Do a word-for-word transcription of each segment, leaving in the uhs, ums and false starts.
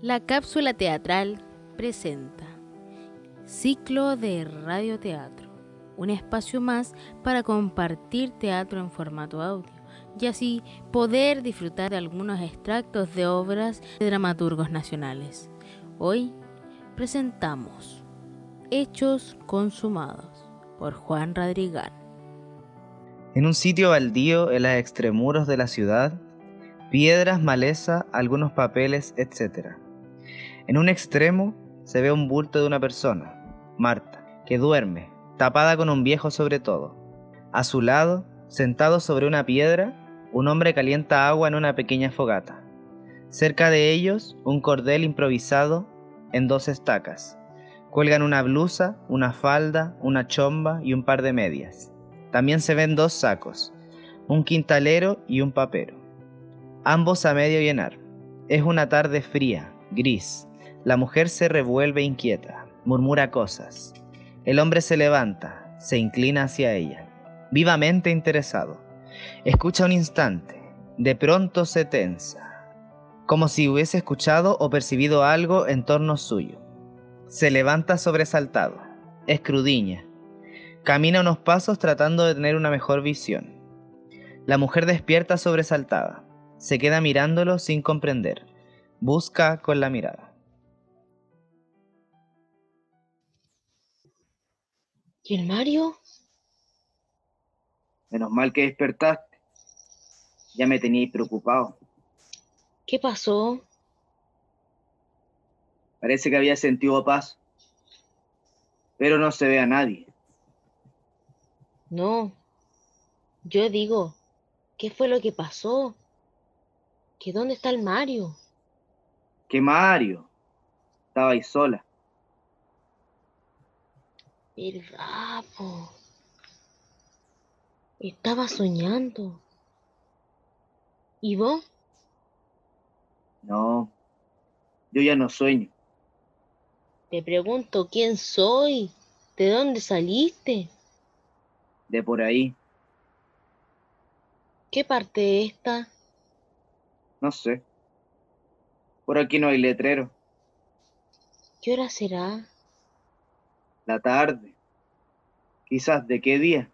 La Cápsula Teatral presenta Ciclo de Radioteatro, un espacio más para compartir teatro en formato audio y así poder disfrutar de algunos extractos de obras de dramaturgos nacionales. Hoy presentamos Hechos Consumados por Juan Rodrigán. En un sitio baldío en los extremuros de la ciudad, piedras, maleza, algunos papeles, etcétera. En un extremo se ve un bulto de una persona, Marta, que duerme, tapada con un viejo sobretodo. A su lado, sentado sobre una piedra, un hombre calienta agua en una pequeña fogata. Cerca de ellos, un cordel improvisado en dos estacas. Cuelgan una blusa, una falda, una chomba y un par de medias. También se ven dos sacos, un quintalero y un papero. Ambos a medio llenar. Es una tarde fría, gris. La mujer se revuelve inquieta, murmura cosas. El hombre se levanta, se inclina hacia ella, vivamente interesado. Escucha un instante, de pronto se tensa, como si hubiese escuchado o percibido algo en torno suyo. Se levanta sobresaltado, escrudiña. Camina unos pasos tratando de tener una mejor visión. La mujer despierta sobresaltada, se queda mirándolo sin comprender, busca con la mirada. ¿Y el Mario? Menos mal que despertaste. Ya me teníais preocupado. ¿Qué pasó? Parece que había sentido paz. Pero no se ve a nadie. No. Yo digo, ¿qué fue lo que pasó? ¿Que dónde está el Mario? ¿Qué Mario? Estaba ahí sola. El rapo. Estaba soñando. ¿Y vos? No, yo ya no sueño. Te pregunto quién soy, de dónde saliste. De por ahí. ¿Qué parte es esta? No sé. Por aquí no hay letrero. ¿Qué hora será? La tarde. Quizás, ¿de qué día?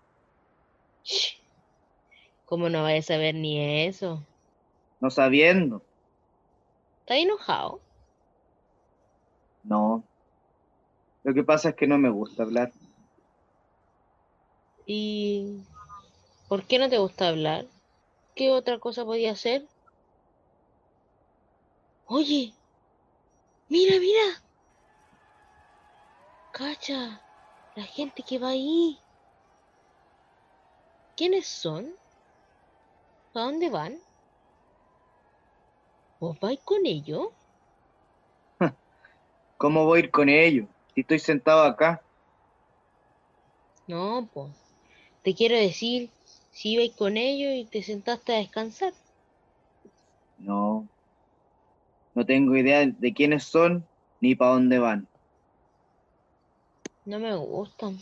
¿Cómo no vayas a saber ni eso? No sabiendo. ¿Estás enojado? No. Lo que pasa es que no me gusta hablar. ¿Y por qué no te gusta hablar? ¿Qué otra cosa podía hacer? Oye, mira, mira. Cacha, la gente que va ahí. ¿Quiénes son? ¿A dónde van? ¿Vos vais con ellos? ¿Cómo voy a ir con ellos? Si estoy sentado acá. No, pues. Te quiero decir, si ibais con ellos y te sentaste a descansar. No. No tengo idea de quiénes son ni para dónde van. No me gustan.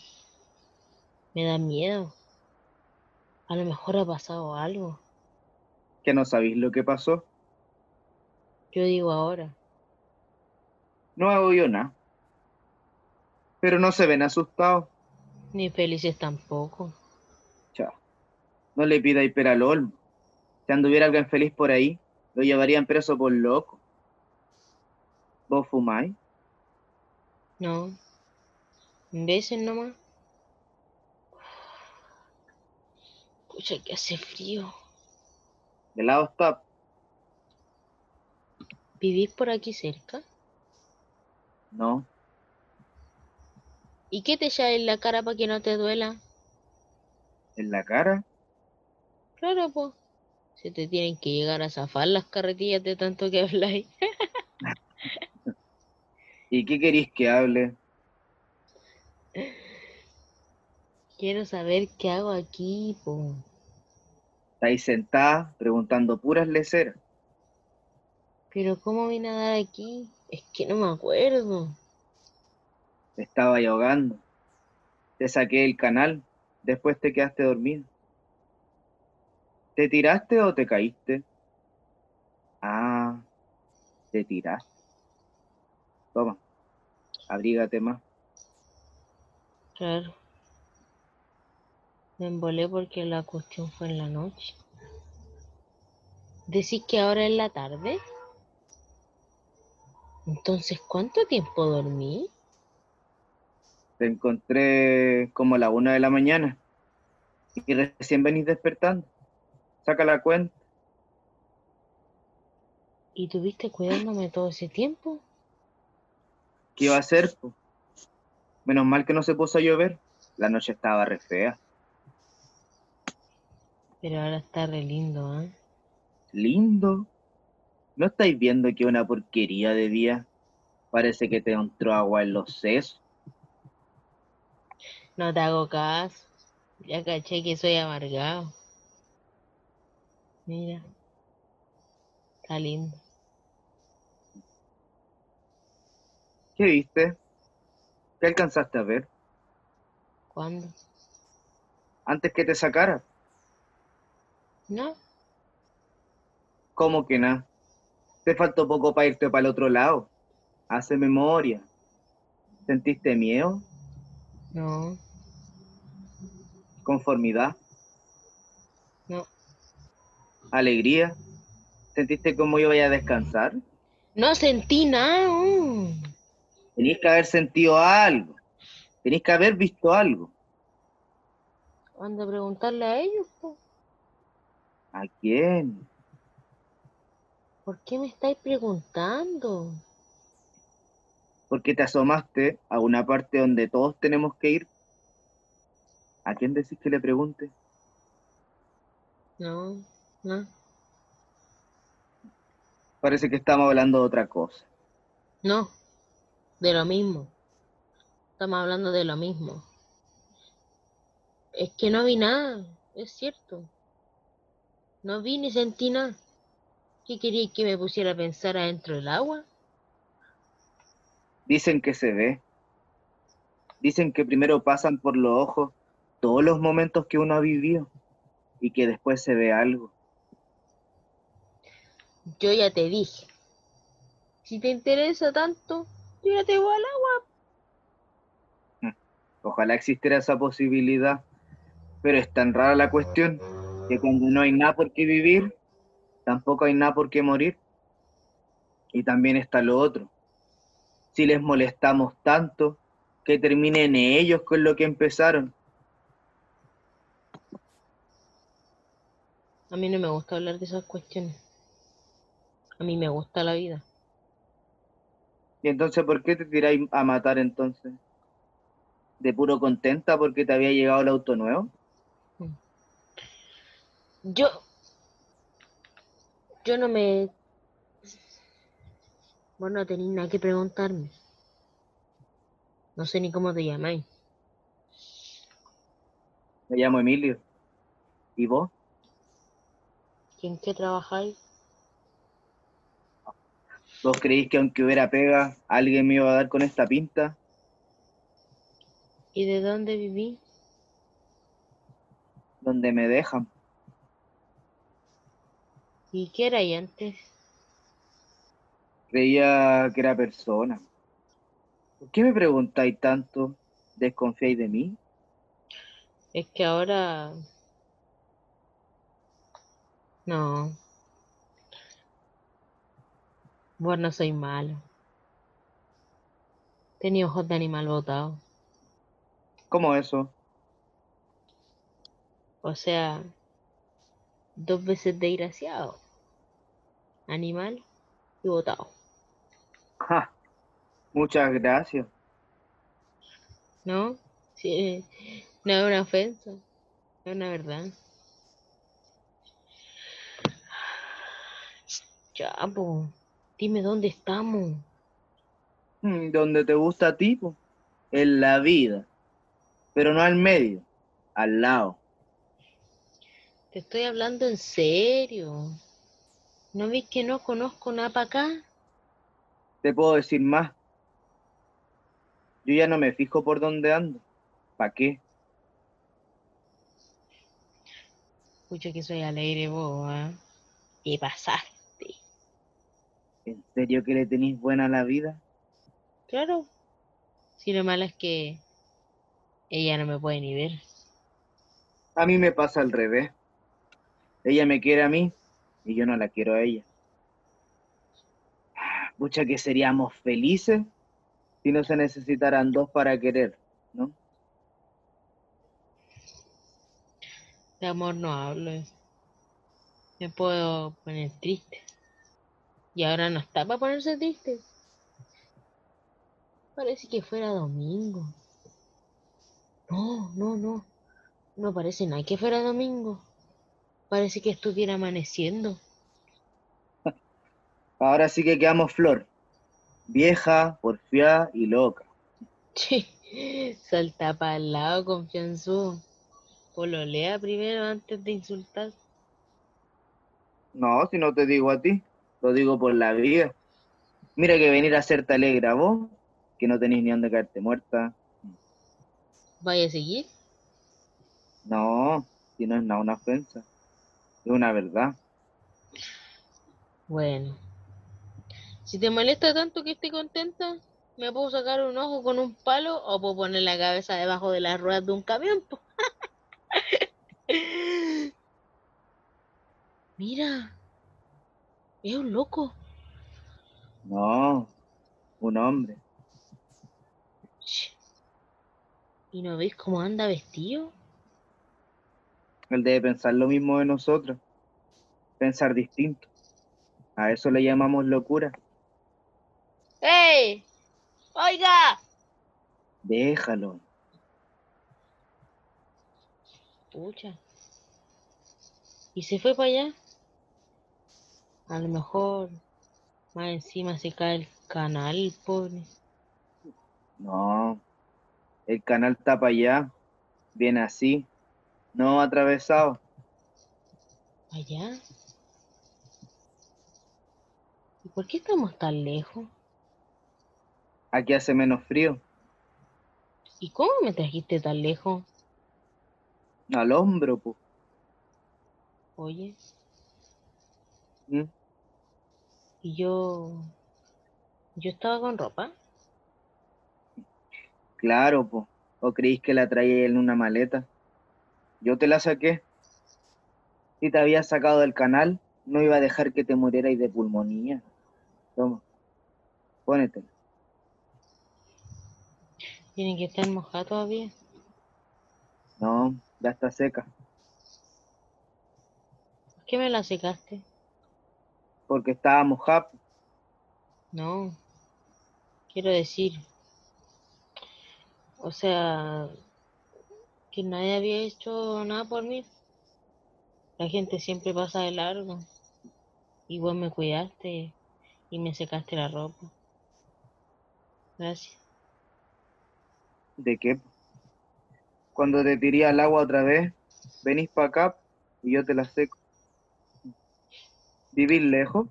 Me da miedo. A lo mejor ha pasado algo. ¿Que no sabéis lo que pasó? Yo digo ahora. No hago yo nada. Pero no se ven asustados. Ni felices tampoco. Chao. No le pidáis pera al olmo. Si anduviera alguien feliz por ahí, lo llevarían preso por loco. ¿Vos fumáis? No. Veces nomás. Pucha, que hace frío. ¿De lado está? ¿Vivís por aquí cerca? No. ¿Y qué te echas en la cara para que no te duela? ¿En la cara? Claro, pues. Se te tienen que llegar a zafar las carretillas de tanto que habláis. ¿Y qué querís que hable? Quiero saber qué hago aquí, po. Está ahí sentada, preguntando puras leceras. ¿Pero cómo vine a dar aquí? Es que no me acuerdo. Te estaba ahogando. Te saqué el canal, después te quedaste dormido. ¿Te tiraste o te caíste? Ah, te tiraste. toma, abrígate más. Claro. Me embolé porque la cuestión fue en la noche. ¿Decís que ahora es la tarde? Entonces, ¿cuánto tiempo dormí? Te encontré como a la una de la mañana. Y recién venís despertando. Saca la cuenta. ¿Y tuviste cuidándome todo ese tiempo? ¿Qué iba a hacer, po? Menos mal que no se puso a llover. La noche estaba re fea. Pero ahora está re lindo, ¿eh? ¿Lindo? ¿No estáis viendo que una porquería de día? Parece que te entró agua en los sesos. No te hago caso. Ya caché que soy amargado. Mira. Está lindo. ¿Qué viste? ¿Qué alcanzaste a ver? ¿Cuándo? Antes que te sacara. No. ¿Cómo que nada? Te faltó poco para irte para el otro lado. Hace memoria. ¿Sentiste miedo? No. ¿Conformidad? No. ¿Alegría? ¿Sentiste como yo iba a descansar? No sentí nada. Tenís que haber sentido algo. Tenís que haber visto algo. ¿Han de preguntarle a ellos, po? ¿A quién? ¿Por qué me estáis preguntando? Porque te asomaste a una parte donde todos tenemos que ir. ¿A quién decís que le pregunte? No, no. Parece que estamos hablando de otra cosa. No, de lo mismo. Estamos hablando de lo mismo. Es que no vi nada, es cierto. No vi ni sentí nada. ¿Qué querías que me pusiera a pensar adentro del agua? Dicen que se ve. Dicen que primero pasan por los ojos todos los momentos que uno ha vivido y que después se ve algo. Yo ya te dije. Si te interesa tanto, yo ya te voy al agua. Ojalá existiera esa posibilidad, pero es tan rara la cuestión que cuando no hay nada por qué vivir, tampoco hay nada por qué morir. Y también está lo otro. Si les molestamos tanto, que terminen ellos con lo que empezaron. A mí no me gusta hablar de esas cuestiones. A mí me gusta la vida. ¿Y entonces por qué te tiráis a matar entonces? ¿De puro contenta porque te había llegado el auto nuevo? Yo... Yo no me... Vos no tenéis nada que preguntarme. No sé ni cómo te llamáis. Me llamo Emilio. ¿Y vos? ¿Y en qué trabajáis? ¿Vos creís que aunque hubiera pega, alguien me iba a dar con esta pinta? ¿Y de dónde viví? Donde me dejan. ¿Y qué era ahí antes? Creía que era persona. ¿Por qué me preguntáis tanto? ¿Desconfiáis de mí? Es que ahora... No. Vos no sois malo. Tenía ojos de animal botado. ¿Cómo eso? O sea... Dos veces desgraciado. Animal y botado. Ja, muchas gracias. No, sí, no es una ofensa, es una verdad. Chapo, dime dónde estamos. Donde te gusta a ti, po. En la vida, pero no al medio, al lado. Te estoy hablando en serio. ¿No ves que no conozco nada para acá? Te puedo decir más. Yo ya no me fijo por dónde ando. ¿Para qué? Escucha que soy alegre vos, ¿eh? Te pasaste. ¿En serio que le tenís buena a la vida? Claro. Si lo malo es que ella no me puede ni ver. A mí me pasa al revés. Ella me quiere a mí y yo no la quiero a ella. Pucha que seríamos felices si no se necesitaran dos para querer, ¿no? De amor no hablo. Me puedo poner triste. Y ahora no está para ponerse triste. Parece que fuera domingo. No, no, no. No parece nada que fuera domingo. Parece que estuviera amaneciendo. Ahora sí que quedamos flor. Vieja, porfiada y loca. Che, salta para el lado, confianzudo. Pololea primero antes de insultar. No, si no te digo a ti. Lo digo por la vida. Mira que venir a hacerte alegre a vos, que no tenés ni dónde caerte muerta. ¿Vaya a seguir? No, si no es nada una ofensa. Es una verdad. Bueno. Si te molesta tanto que esté contenta, me puedo sacar un ojo con un palo o puedo poner la cabeza debajo de las ruedas de un camión. Mira. Es un loco. No, un hombre. ¿Y no veis cómo anda vestido? Él debe pensar lo mismo de nosotros. Pensar distinto. A eso le llamamos locura. ¡Ey! ¡Oiga! Déjalo. Pucha. ¿Y se fue para allá? A lo mejor más encima se cae el canal, pobre. No. El canal está para allá. Viene así. No, atravesado. ¿Allá? ¿Y por qué estamos tan lejos? Aquí hace menos frío. ¿Y cómo me trajiste tan lejos? Al hombro, pues. Oye. ¿Mm? ¿Y yo... yo estaba con ropa? Claro, pues. ¿O creís que la traía en una maleta? Yo te la saqué. Si te había sacado del canal, no iba a dejar que te murierais de pulmonía. Toma, pónetela. ¿Tiene que estar mojada todavía? No, ya está seca. ¿Por qué me la secaste? Porque estaba mojada. No, quiero decir... o sea... que nadie había hecho nada por mí. La gente siempre pasa de largo. Y vos me cuidaste y me secaste la ropa. Gracias. ¿De qué? Cuando te tiré al agua otra vez, venís para acá y yo te la seco. ¿Vivís lejos?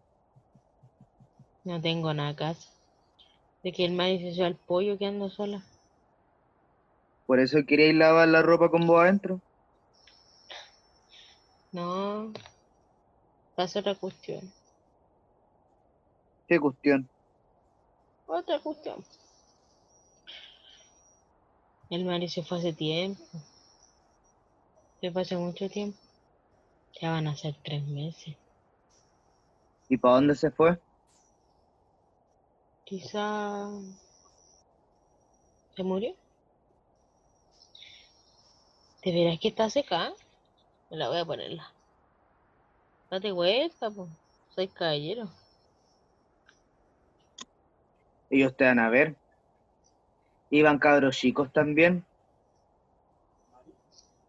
No tengo nada casi. De que el mar se hizo al pollo que ando sola. ¿Por eso queréis lavar la ropa con vos adentro? No, pasa otra cuestión. ¿Qué cuestión? Otra cuestión. El marido se fue hace tiempo. Se fue hace mucho tiempo. Ya van a ser tres meses. ¿Y para dónde se fue? Quizá... ¿se murió? ¿Te verás que está seca? Me la voy a ponerla. Date vuelta, po. Soy caballero. Ellos te van a ver. Iban cabros chicos también.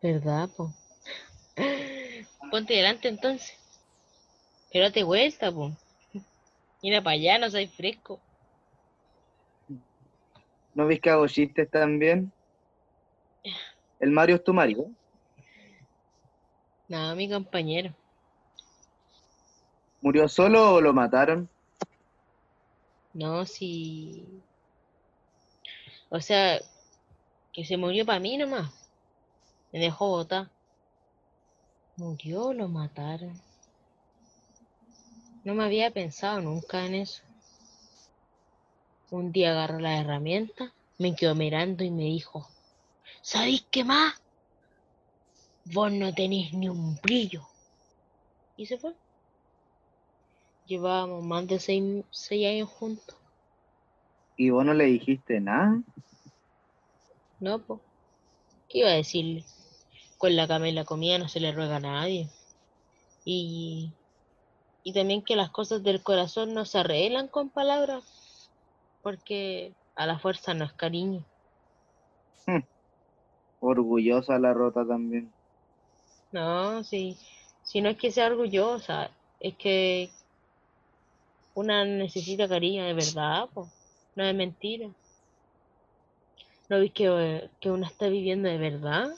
¿Verdad, po? Ponte delante entonces. Pero date vuelta, po. Mira para allá, no soy fresco. ¿No ves que hago chistes también? ¿El Mario es tu marido? No, mi compañero. ¿Murió solo o lo mataron? No, sí... o sea, que se murió para mí nomás. Me dejó botar. Murió o lo mataron. No me había pensado nunca en eso. Un día agarró las herramientas, me quedó mirando y me dijo: ¿sabéis qué más? Vos no tenéis ni un brillo. Y se fue. Llevábamos más de seis, seis años juntos. ¿Y vos no le dijiste nada? No, po. ¿Qué iba a decirle? Con la cama y la comida no se le ruega a nadie. Y... Y también que las cosas del corazón no se arreglan con palabras, porque a la fuerza no es cariño. Hmm. Orgullosa la Rota también. No, sí. Si no es que sea orgullosa, es que una necesita cariño de verdad, po. No es mentira. ¿No ves que, que una está viviendo de verdad?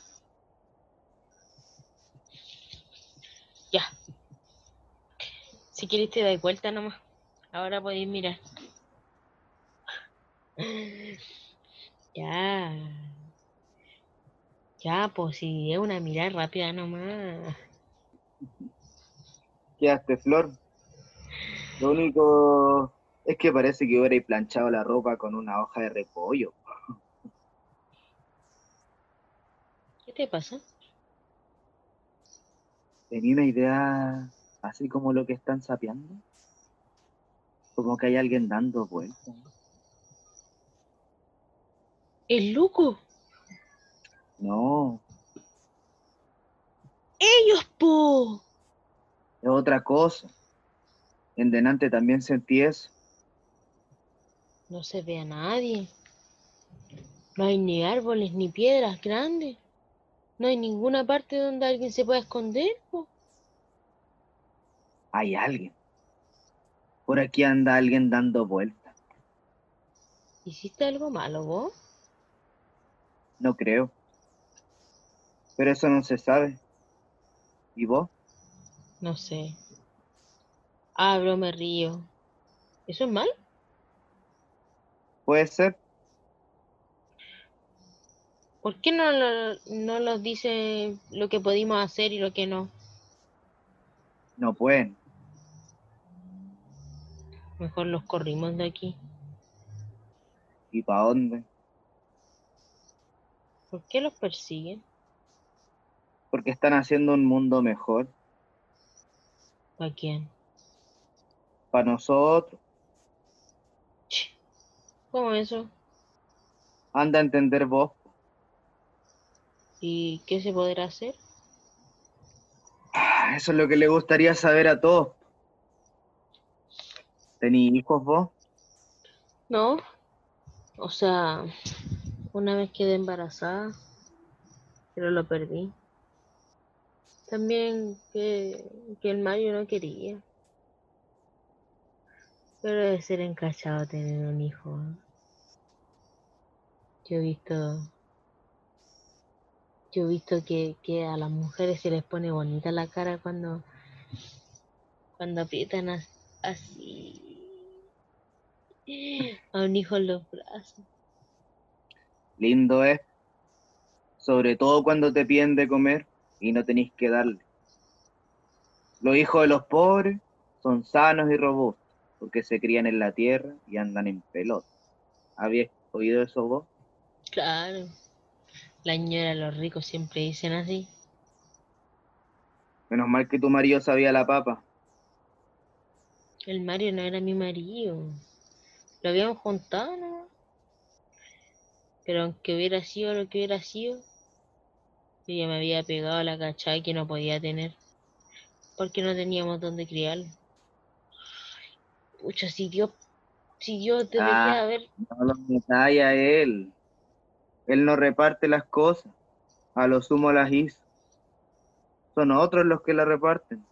Ya. Si quieres te das vuelta nomás. Ahora podéis mirar. Ya. Ya, pues si es una mirada rápida nomás. Quedaste, Flor. Lo único es que parece que hubierais planchado la ropa con una hoja de repollo. ¿Qué te pasa? Tenía una idea... Así como lo que están sapeando. Como que hay alguien dando vueltas. ¿El Luco? No. ¡Ellos, po! Es otra cosa. En delante también sentí eso. No se ve a nadie. No hay ni árboles ni piedras grandes. No hay ninguna parte donde alguien se pueda esconder, po. Hay alguien. Por aquí anda alguien dando vueltas. ¿Hiciste algo malo vos? No creo. Pero eso no se sabe. ¿Y vos? No sé. Hablo, me río. ¿Eso es malo? Puede ser. ¿Por qué no, lo, no los dice lo que pudimos hacer y lo que no? No pueden. Mejor los corrimos de aquí. ¿Y para dónde? ¿Por qué los persiguen? Porque están haciendo un mundo mejor. ¿Para quién? Para nosotros. ¿Cómo eso? Anda a entender vos. ¿Y qué se podrá hacer? Eso es lo que le gustaría saber a todos. ¿Tenís hijos vos? No. O sea, una vez quedé embarazada, pero lo perdí. También que, que el Mario no quería. Pero debe ser encachado tener un hijo, ¿eh? Yo he visto... Yo he visto que, que a las mujeres se les pone bonita la cara cuando, cuando aprietan as, así a un hijo en los brazos. Lindo es, sobre todo cuando te piden de comer y no tenéis que darle. Los hijos de los pobres son sanos y robustos porque se crían en la tierra y andan en pelota. ¿Habías oído eso vos? Claro. La ñora, los ricos siempre dicen así. Menos mal que tu marido sabía la papa. El Mario no era mi marido. Lo habíamos juntado, ¿no? Pero aunque hubiera sido lo que hubiera sido, yo ya me había pegado a la cachada que no podía tener. Porque no teníamos dónde criarlo. Pucha, si Dios, si Dios te debería haber... No lo metáis a él. Él no reparte las cosas, a lo sumo las hizo. Son otros los que las reparten.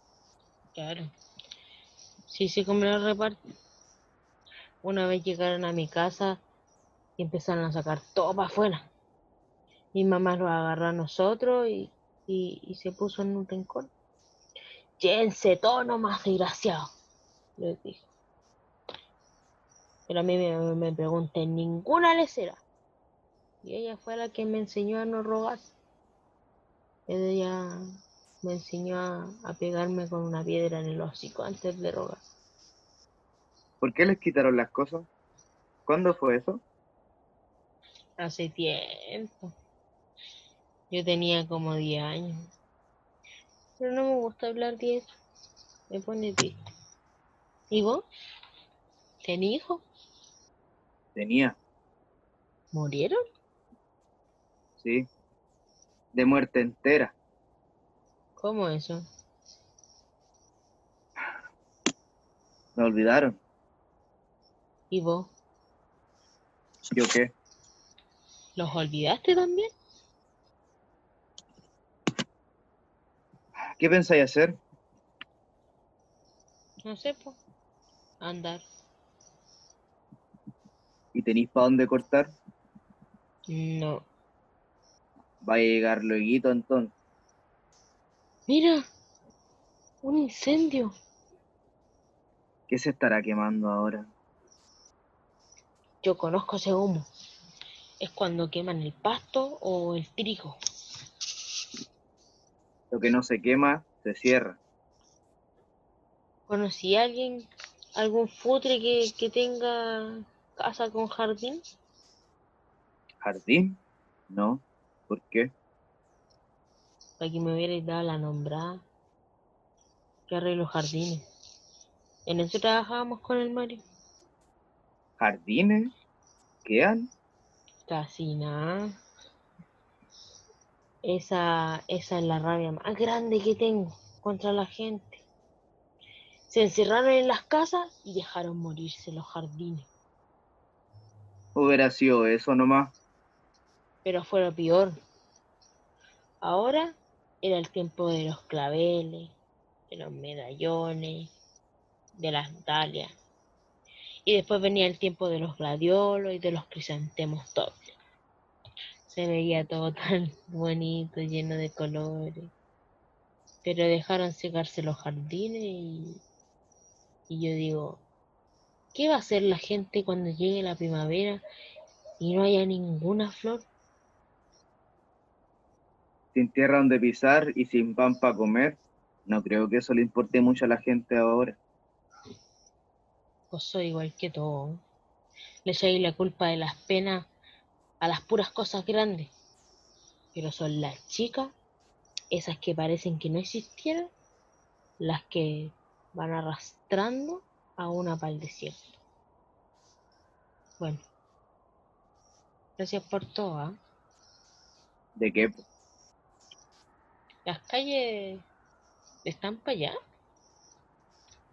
Claro, sí, sí, como las reparten. Una vez llegaron a mi casa y empezaron a sacar todo para afuera. Mi mamá lo agarró a nosotros y, y, y se puso en un rincón. Llévense todo nomás, desgraciado, les dijo. Pero a mí me, me pregunté, ninguna les era. Y ella fue la que me enseñó a no robar. Ella me enseñó a, a pegarme con una piedra en el hocico antes de robar. ¿Por qué les quitaron las cosas? ¿Cuándo fue eso? Hace tiempo. Yo tenía como diez años. Pero no me gusta hablar de eso. Me pone triste. ¿Y vos? ¿Tenías hijos? Tenía. ¿Murieron? Sí. De muerte entera. ¿Cómo eso? Me olvidaron. ¿Y vos? ¿Yo qué? ¿Los olvidaste también? ¿Qué pensáis hacer? No sé, po. Andar. ¿Y tenéis para dónde cortar? No. Va a llegar lueguito, entonces. Mira, un incendio. ¿Qué se estará quemando ahora? Yo conozco ese humo. Es cuando queman el pasto o el trigo. Lo que no se quema, se cierra. ¿Conocí a alguien, algún futre que, que tenga casa con jardín? ¿Jardín? No. ¿Por qué? Para que me hubierais dado la nombrada. Yo arreglo jardines. En eso trabajábamos con el Mario. ¿Jardines? ¿Quedan? Casi nada. Esa, esa es la rabia más grande que tengo contra la gente. Se encerraron en las casas y dejaron morirse los jardines. Hubiera sido eso nomás. Pero fue lo peor. Ahora era el tiempo de los claveles, de los medallones, de las dalias. Y después venía el tiempo de los gladiolos y de los crisantemos dobles. Se veía todo tan bonito, lleno de colores. Pero dejaron secarse los jardines y, y yo digo, ¿qué va a hacer la gente cuando llegue la primavera y no haya ninguna flor? Sin tierra donde pisar y sin pan para comer, no creo que eso le importe mucho a la gente ahora. Vos sois igual que todo. Le echáis la culpa de las penas a las puras cosas grandes. Pero son las chicas, esas que parecen que no existieran, las que van arrastrando a una para el desierto. Bueno. Gracias por todo, ¿eh? ¿De qué? ¿Las calles están para allá?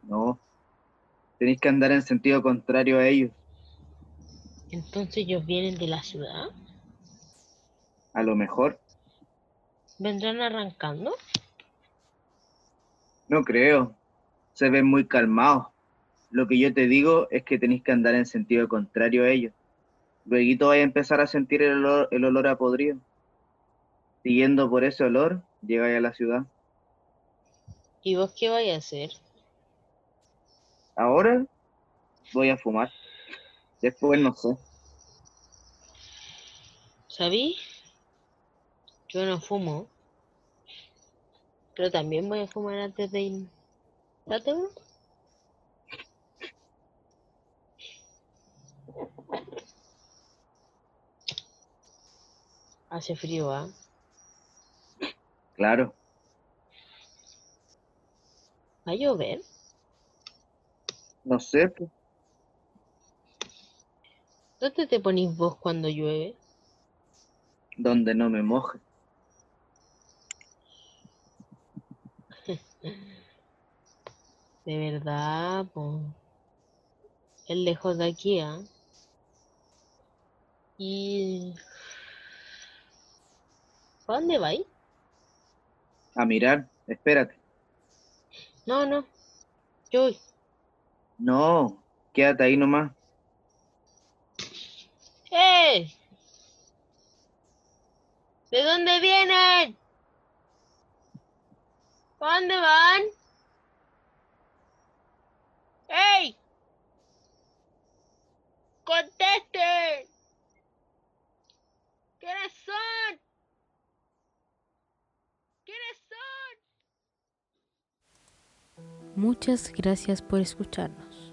No. Tenéis que andar en sentido contrario a ellos. ¿Entonces ellos vienen de la ciudad? A lo mejor. ¿Vendrán arrancando? No creo. Se ven muy calmados. Lo que yo te digo es que tenéis que andar en sentido contrario a ellos. Lueguito vais a empezar a sentir el olor, el olor a podrido. Siguiendo por ese olor, llegáis a la ciudad. ¿Y vos qué vais a hacer? Ahora voy a fumar. Después no sé. ¿Sabí? Yo no fumo. Pero también voy a fumar antes de irme. ¿Date uno? Hace frío, ¿ah? ¿eh? Claro. ¿Va a llover? No sé, pues. ¿Dónde te ponís vos cuando llueve? Donde no me moje. De verdad, pues. Es lejos de aquí, ¿ah? ¿eh? ¿Y a dónde vais? A mirar, espérate. No, no, yo voy. No, quédate ahí nomás. ¡Eh! ¿De dónde vienen? ¿A dónde van? ¡Ey! ¡Contesten! ¿Quiénes son? ¿Quiénes son? Muchas gracias por escucharnos.